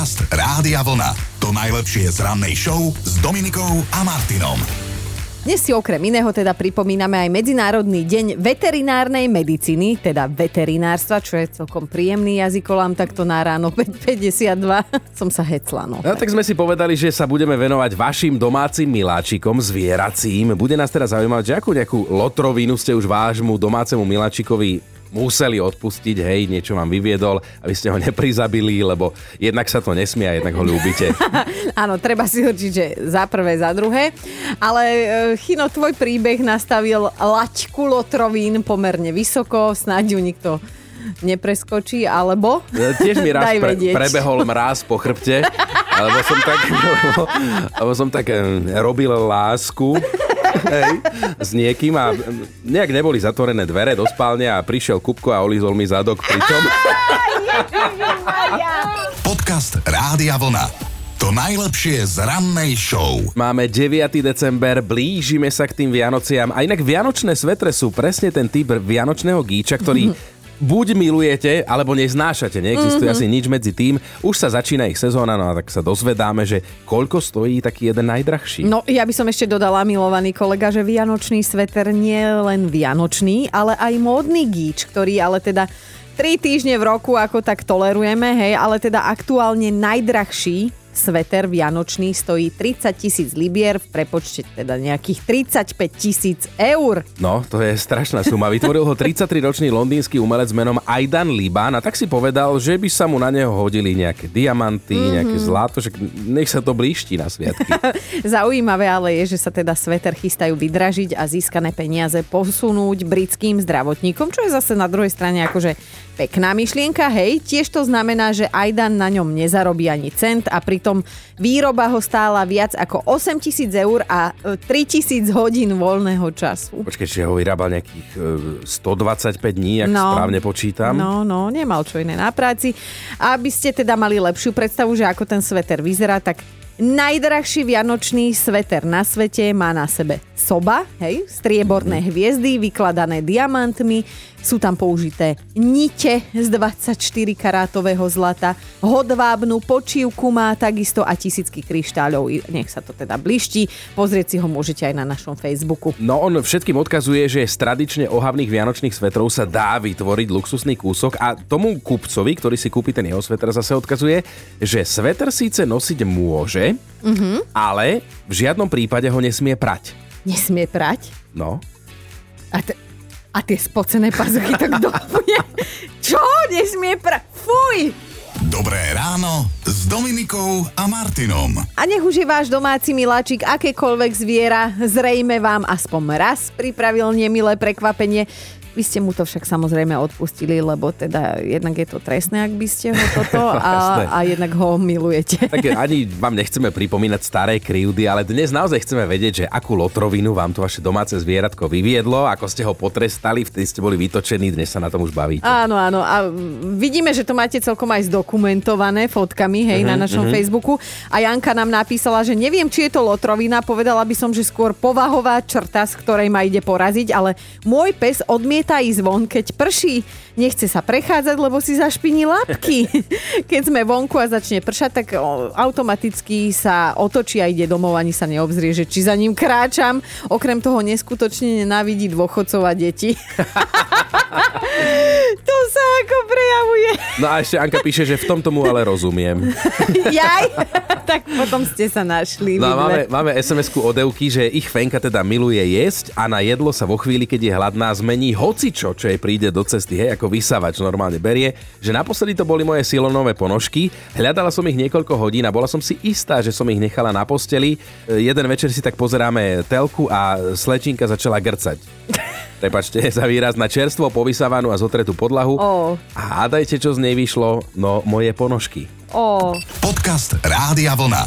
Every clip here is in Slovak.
Podcast Rádia Vlna. To najlepšie z rannej show s Dominikou a Martinom. Dnes si okrem iného teda pripomíname aj Medzinárodný deň veterinárnej medicíny, teda veterinárstva, čo je celkom príjemný jazykolám, takto na ráno 5:52 som sa hecla. No tak sme si povedali, že sa budeme venovať vašim domácim miláčikom zvieracím. Bude nás teraz zaujímať, že akú nejakú lotrovinu ste už vášmu domácemu miláčikovi museli odpustiť, hej, niečo vám vyviedol, aby ste ho neprizabili, lebo jednak sa to nesmie a jednak ho ľúbite. Áno, treba si určiť, že za prvé, za druhé. Ale Chino, tvoj príbeh nastavil laťku lotrovín pomerne vysoko, snáď ju nikto nepreskočí, alebo... Tiež mi raz prebehol mráz po chrbte, lebo som tak robil lásku. Hej, s niekým a nejak neboli zatvorené dvere do spálne a prišiel Kupko a olízol mi zadok pritom. Podcast Rádia Vlna. To najlepšie z rannej show. Máme 9. december, blížime sa k tým Vianociam. A inak vianočné svetre sú presne ten typ vianočného gíča, ktorý buď milujete, alebo neznášate. Neexistuje asi nič medzi tým. Už sa začína ich sezóna, no a tak sa dozvedáme, že koľko stojí taký jeden najdrahší. No, ja by som ešte dodala, milovaný kolega, že vianočný sveter nie len vianočný, ale aj módny gíč, ktorý ale teda 3 týždne v roku ako tak tolerujeme, hej, ale teda aktuálne najdrahší sveter vianočný stojí 30 000 libier, v prepočte teda nejakých 35 000 eur. No, to je strašná suma. Vytvoril ho 33-ročný londýnsky umelec menom Aidan Liban a tak si povedal, že by sa mu na neho hodili nejaké diamanty, nejaké zlato, že nech sa to blíšti na sviatky. Zaujímavé ale je, že sa teda sveter chystajú vydražiť a získané peniaze posunúť britským zdravotníkom, čo je zase na druhej strane akože pekná myšlienka, hej. Tiež to znamená, že Aidan na ňom nezarobí ani cent a pritom výroba ho stála viac ako 8 000 eur a 3 000 hodín voľného času. Počkej, čiže ho vyrábal nejakých 125 dní, ak správne počítam. No, nemal čo iné na práci. Aby ste teda mali lepšiu predstavu, že ako ten sveter vyzerá, tak najdrahší vianočný sveter na svete má na sebe soba, hej, strieborné hviezdy vykladané diamantmi, sú tam použité nite z 24 karátového zlata, hodvábnu počívku má takisto a tisícky kryštáľov. Nech sa to teda blišti, pozrieť si ho môžete aj na našom Facebooku. No on všetkým odkazuje, že z tradične ohavných vianočných svetrov sa dá vytvoriť luxusný kúsok a tomu kupcovi, ktorý si kúpi ten jeho sveter, zase odkazuje, že sveter síce nosiť môže, ale v žiadnom prípade ho nesmie prať. Nesmie prať? No. A tie spocené pazuchy to kdo bude? Čo? Nesmie prať? Fuj! Dobré ráno s Dominikou a Martinom. A nech už je váš domáci miláčik akékoľvek zviera, zrejme vám aspoň raz pripravil nemilé prekvapenie. Vy ste mu to však samozrejme odpustili, lebo teda jednak je to trestné, ak by ste ho toto a jednak ho milujete. Tak ani vám nechceme pripomínať staré krivdy, ale dnes naozaj chceme vedieť, že akú lotrovinu vám to vaše domáce zvieratko vyviedlo, ako ste ho potrestali, vtedy ste boli vytočení, dnes sa na tom už bavíte. Áno, a vidíme, že to máte celkom aj zdokumentované fotkami, hej, na našom Facebooku. A Janka nám napísala, že neviem, či je to lotrovina, povedala by som, že skôr povahová črta, z ktorej ma ide poraziť, ale môj pes odmieta ísť von, keď prší. Nechce sa prechádzať, lebo si zašpiní labky. Keď sme vonku a začne pršať, tak automaticky sa otočí a ide domov, ani sa neobzrie, že či za ním kráčam. Okrem toho neskutočne nenávidí dôchodcov a deti. To sa ako prejavuje. No a ešte Anka píše, že v tom tomu ale rozumiem. Jaj? Tak potom ste sa našli. No máme SMS-ku od Evky, že ich Fenka teda miluje jesť a na jedlo sa vo chvíli, keď je hladná, zmení hocičo, čo jej príde do cesty, hej, ako vysavač normálne berie, že naposledy to boli moje silonové ponožky, hľadala som ich niekoľko hodín a bola som si istá, že som ich nechala na posteli. Jeden večer si tak pozeráme telku a slečinka začala grcať. Prepačte za výraz na čerstvo, povysávanú a zotretú podlahu. A hádajte, čo z nej vyšlo, no moje ponožky. Podcast Rádia Vlna.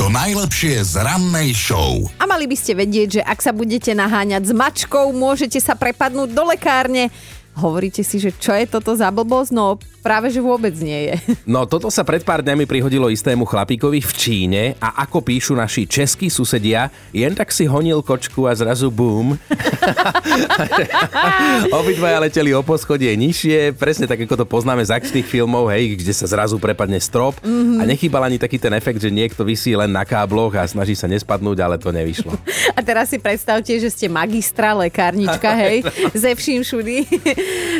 To najlepšie z rannej show. A mali by ste vedieť, že ak sa budete naháňať s mačkou, môžete sa prepadnúť do lekárne. Hovoríte si, že čo je toto za blbosť? No, Práve že vôbec nie je. No toto sa pred pár dňami prihodilo istému chlapíkovi v Číne a ako píšu naši českí susedia, jen tak si honil kočku a zrazu bum. Obidvaja leteli o poschodie nižšie, presne tak ako to poznáme z akčných filmov, hej, kde sa zrazu prepadne strop a nechýbal ani taký ten efekt, že niekto visí len na kábloch a snaží sa nespadnúť, ale to nevyšlo. A teraz si predstavte, že ste magistra, lekárnička, hej, ze vším všudy.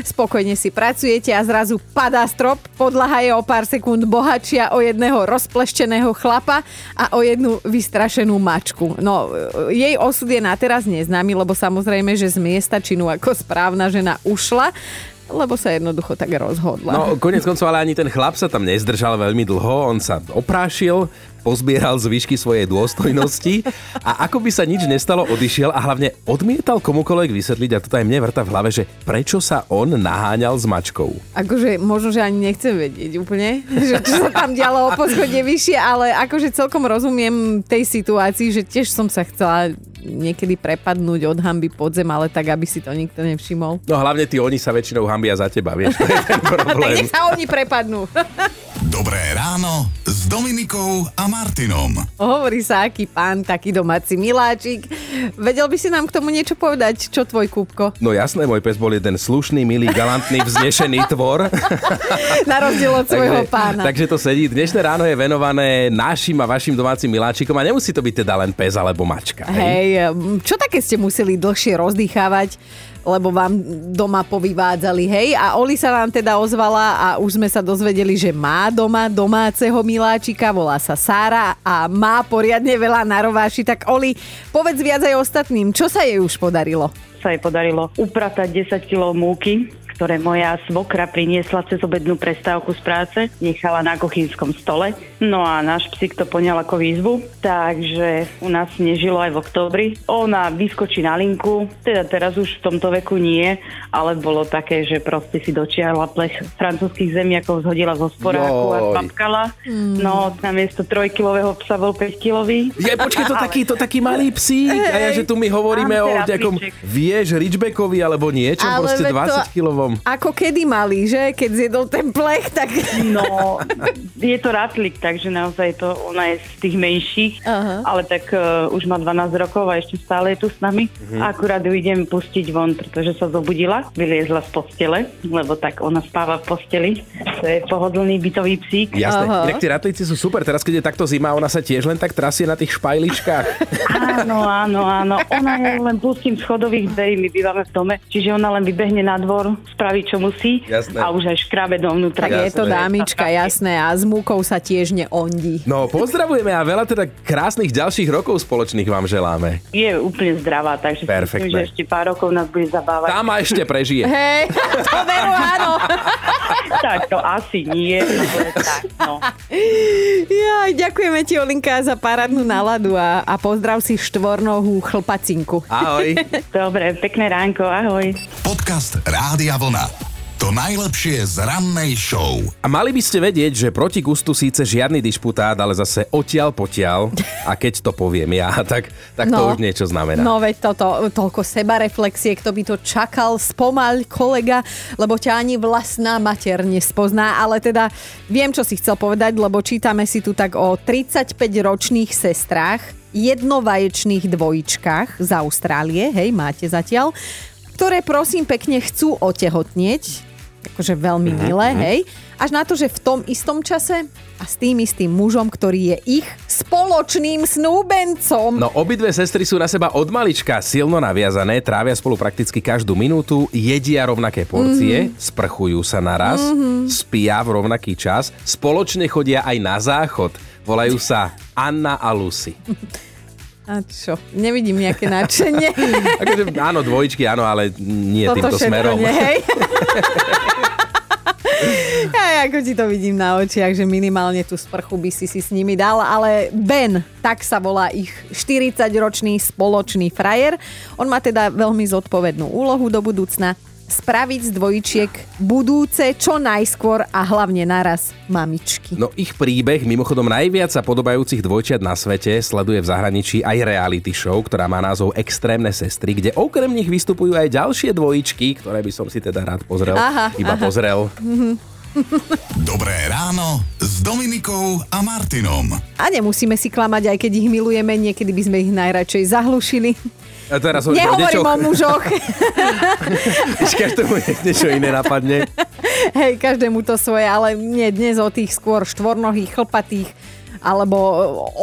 Spokojne si pracujete a zrazu padá strop, podlaha je o pár sekúnd bohatšia o jedného rozplešteného chlapa a o jednu vystrašenú mačku. No, jej osud je na teraz neznámy, lebo samozrejme, že z miesta činu ako správna žena ušla, lebo sa jednoducho tak rozhodla. No, koniec koncov, ale ani ten chlap sa tam nezdržal veľmi dlho, on sa oprášil, pozbieral zvyšky svojej dôstojnosti a ako by sa nič nestalo, odišiel a hlavne odmietal komukoľvek vysvetliť, a toto aj mne vrta v hlave, že prečo sa on naháňal s mačkou. Akože možno, že ani nechcem vedieť úplne, že čo sa tam dialo o poschodie vyššie, ale akože celkom rozumiem tej situácii, že tiež som sa chcela niekedy prepadnúť od hanby pod zem, ale tak, aby si to nikto nevšimol. No hlavne tí oni sa väčšinou hanbia za teba, vieš, to je ten problém. Tak nech sa oni prepadnú. Dobré ráno s Dominikou a Martinom. Hovorí sa, aký pán, taký domáci miláčik. Vedel by si nám k tomu niečo povedať? Čo tvoj Kúbko? No jasné, môj pes bol jeden slušný, milý, galantný, vznešený tvor. Na rozdiel od svojho pána. Takže to sedí. Dnešné ráno je venované našim a vašim domácim miláčikom a nemusí to byť teda len pes alebo mačka. Hej, čo také ste museli dlhšie rozdýchávať, lebo vám doma povyvádzali, hej? A Oli sa nám teda ozvala a už sme sa dozvedeli, že má doma domáceho miláčika, volá sa Sára a má poriadne veľa na rováši. Tak Oli, povedz viac aj ostatným, čo sa jej už podarilo? Sa jej podarilo upratať 10 kg múky, ktoré moja svokra priniesla cez obednú prestávku z práce, nechala na kuchynskom stole. No a náš psík to poňal ako výzvu, takže u nás snežilo aj v októbri. Ona vyskočí na linku, teda teraz už v tomto veku nie, ale bolo také, že proste si dočiahla plech francúzskych zemiakov, zhodila zo sporáku a spapkala. No, namiesto 3-kilového psa bol 5-kilový. Ja, počkej, to taký malý psík. Hey, a ja, že tu my hovoríme o nejakom, vieš, Ridgebackovi alebo niečo, ale proste 20-kilovom. Ako kedy mali, že? Keď zjedol ten plech, tak... No, je to ratlik, takže naozaj to, ona je z tých menších, ale tak už má 12 rokov a ešte stále je tu s nami. Akurát ju idem pustiť von, pretože sa zobudila, vyliezla z postele, lebo tak ona spáva v posteli. To je pohodlný bytový psík. Jasné, inak tí ratlíci sú super, teraz keď je takto zima, ona sa tiež len tak trasie na tých špajličkách. Áno. Ona je len pustím schodových dverí, my bývame v dome, čiže ona len vybehne na dvor, spraviť, čo musí, jasné, a už aj škrabe dovnútra. Tak je to dámička, jasné, a s múkou sa tiež neondí. No, pozdravujeme a veľa teda krásnych ďalších rokov spoločných vám želáme. Je úplne zdravá, takže perfektné. Si myslím, že ešte pár rokov nás bude zabávať. Tam ma ešte prežije. Hej, to veru, áno. Tak to asi nie. Tak, no. Ja, ďakujeme ti, Olinka, za parádnu náladu a pozdrav si štvornohú chlpacinku. Ahoj. Dobre, pekné ránko, ahoj. Podcast Rádia Vlna. To najlepšie z rannej show. A mali by ste vedieť, že proti gustu síce žiadny dišputát, ale zase odtiaľ potiaľ. A keď to poviem ja, tak no, to už niečo znamená. No veď toto, toľko sebareflexie, kto by to čakal, spomaľ kolega, lebo ťa ani vlastná mater nespozná. Ale teda viem, čo si chcel povedať, lebo čítame si tu tak o 35-ročných sestrách, jednovaječných dvojičkách z Austrálie, hej, máte zatiaľ, ktoré prosím pekne chcú otehotnieť, akože veľmi milé, hej, až na to, že v tom istom čase a s tým istým mužom, ktorý je ich spoločným snúbencom. No, obidve sestry sú na seba od malička silno naviazané, trávia spolu prakticky každú minútu, jedia rovnaké porcie, sprchujú sa naraz, spia v rovnaký čas, spoločne chodia aj na záchod, volajú sa Anna a Lucy. A čo? Nevidím nejaké nadšenie. Akože, áno, dvojičky, áno, ale nie toto týmto smerom. Toto všetko. Ja ako ti to vidím na očiach, že minimálne tú sprchu by si s nimi dal, ale Ben, tak sa volá ich 40-ročný spoločný frajer. On má teda veľmi zodpovednú úlohu do budúcna. Spraviť z dvojičiek budúce čo najskôr a hlavne naraz mamičky. No, ich príbeh, mimochodom najviac sa podobajúcich dvojčiat na svete, sleduje v zahraničí aj reality show, ktorá má názov Extrémne sestry, kde okrem nich vystupujú aj ďalšie dvojičky, ktoré by som si teda rád pozrel. Pozrel. Dobré ráno s Dominikou a Martinom. A nemusíme si klamať, aj keď ich milujeme, niekedy by sme ich najradšej zahlušili. A teraz nehovorím o mužoch. Každému niečo iné napadne. Hej, každému to svoje, ale nie dnes o tých skôr štvornohých, chlpatých alebo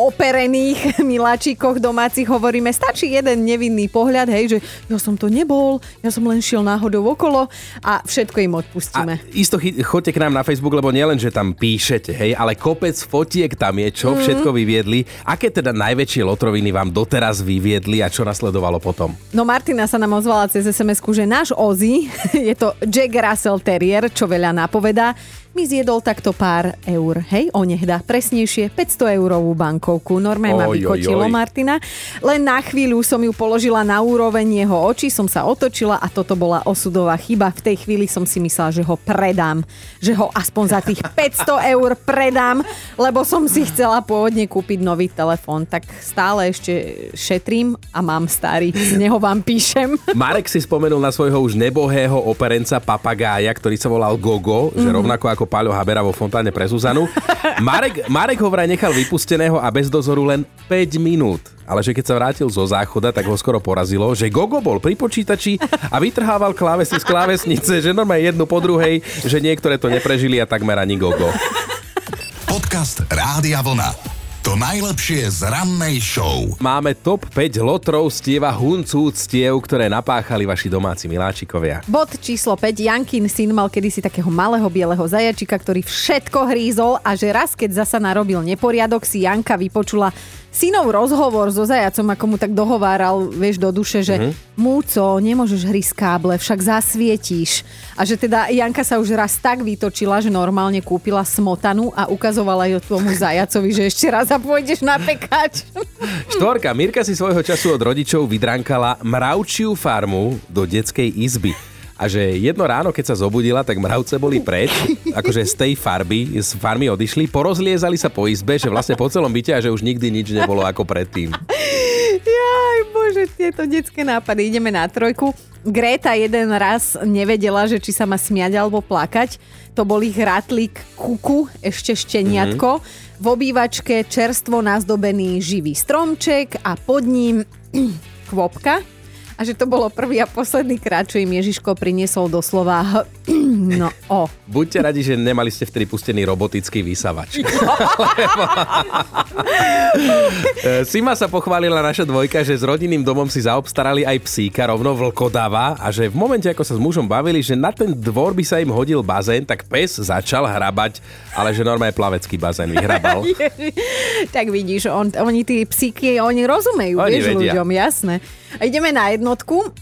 operených miláčikoch domácich hovoríme. Stačí jeden nevinný pohľad, hej, že ja som to nebol, ja som len šiel náhodou okolo a všetko im odpustíme. A isto choďte k nám na Facebook, lebo nielen, že tam píšete, hej, ale kopec fotiek tam je, čo všetko vyviedli. Aké teda najväčšie lotroviny vám doteraz vyviedli a čo nasledovalo potom? No Martina sa nám ozvala cez SMS-ku, že náš Ozzy, je to Jack Russell Terrier, čo veľa napovedá, mi zjedol takto pár eur, hej, onehda, presnejšie, 500-eurovú bankovku. Normálne ma vykotilo, Martina. Len na chvíľu som ju položila na úroveň jeho očí, som sa otočila a toto bola osudová chyba. V tej chvíli som si myslela, že ho predám, že ho aspoň za tých 500 eur predám, lebo som si chcela pôvodne kúpiť nový telefón. Tak stále ešte šetrím a mám starý, z neho vám píšem. Marek si spomenul na svojho už nebohého operenca papagája, ktorý sa volal Gogo, že rovnako ako Paľo Habera vo Fontáne pre Zuzanu. Marek ho vraj nechal vypusteného a bez dozoru len 5 minút. Ale že keď sa vrátil zo záchoda, tak ho skoro porazilo, že Gogo bol pri počítači a vytrhával klávesy z klávesnice, že normálne jednu po druhej, že niektoré to neprežili a takmer ani Gogo. Podcast Rádia Vlna. To najlepšie z rannej show. Máme top 5 lotrov stieva huncúc stiev, ktoré napáchali vaši domáci miláčikovia. Bod číslo 5. Jankin syn mal kedysi takého malého bieleho zajačika, ktorý všetko hrízol a že raz, keď zasa narobil neporiadok, si Janka vypočula synov rozhovor so zajacom, ako mu tak dohováral, vieš, do duše, že múco, nemôžeš hrísť káble, však zasvietíš. A že teda Janka sa už raz tak vytočila, že normálne kúpila smotanu a ukazovala ju tomu zajacovi, že ešte raz a pôjdeš na pekač. Štvorka. Mirka si svojho času od rodičov vydrankala mravčiu farmu do detskej izby. A že jedno ráno, keď sa zobudila, tak mravce boli preč, akože z tej farby, z farmy odišli, porozliezali sa po izbe, že vlastne po celom byte a že už nikdy nič nebolo ako predtým. Jaj, bože, tieto detské nápady. Ideme na trojku. Greta jeden raz nevedela, že či sa má smiať alebo plakať. To bol ich ratlík Kuku, ešte šteniatko. V obývačke čerstvo nazdobený živý stromček a pod ním kvopka. A že to bolo prvý a posledný krát, čo im Ježiško priniesol doslova Buďte radi, že nemali ste vtedy pustený robotický vysavač. Sima sa pochválila naša dvojka, že s rodinným domom si zaobstarali aj psíka, rovno vlkodava, a že v momente, ako sa s mužom bavili, že na ten dvor by sa im hodil bazén, tak pes začal hrabať, ale že normálne plavecký bazén vyhrabal. Tak vidíš, oni tí psíky, oni rozumejú, oni vieš, vedia. Ľuďom, jasné. A ideme na jednotku.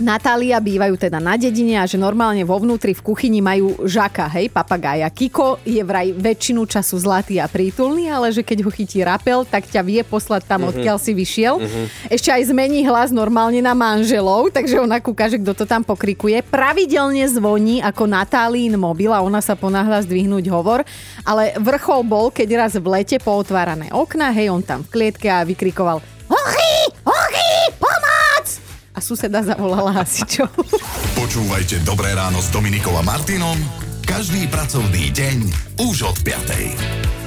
Natália bývajú teda na dedine a že normálne vo vnútri v kuchyni majú žaka, hej, papagája. Kiko je vraj väčšinu času zlatý a prítulný, ale že keď ho chytí rapel, tak ťa vie poslať tam, odkiaľ si vyšiel. Ešte aj zmení hlas normálne na manželov, takže ona kúka, že kto to tam pokrikuje. Pravidelne zvoní ako Natálín mobil a ona sa ponáhľa zdvihnúť hovor, ale vrchol bol, keď raz v lete pootvárané okna, hej, on tam v klietke a vykrikoval a suseda zavolala hasičov. Počúvajte Dobré ráno s Dominikou a Martinom každý pracovný deň už od 5.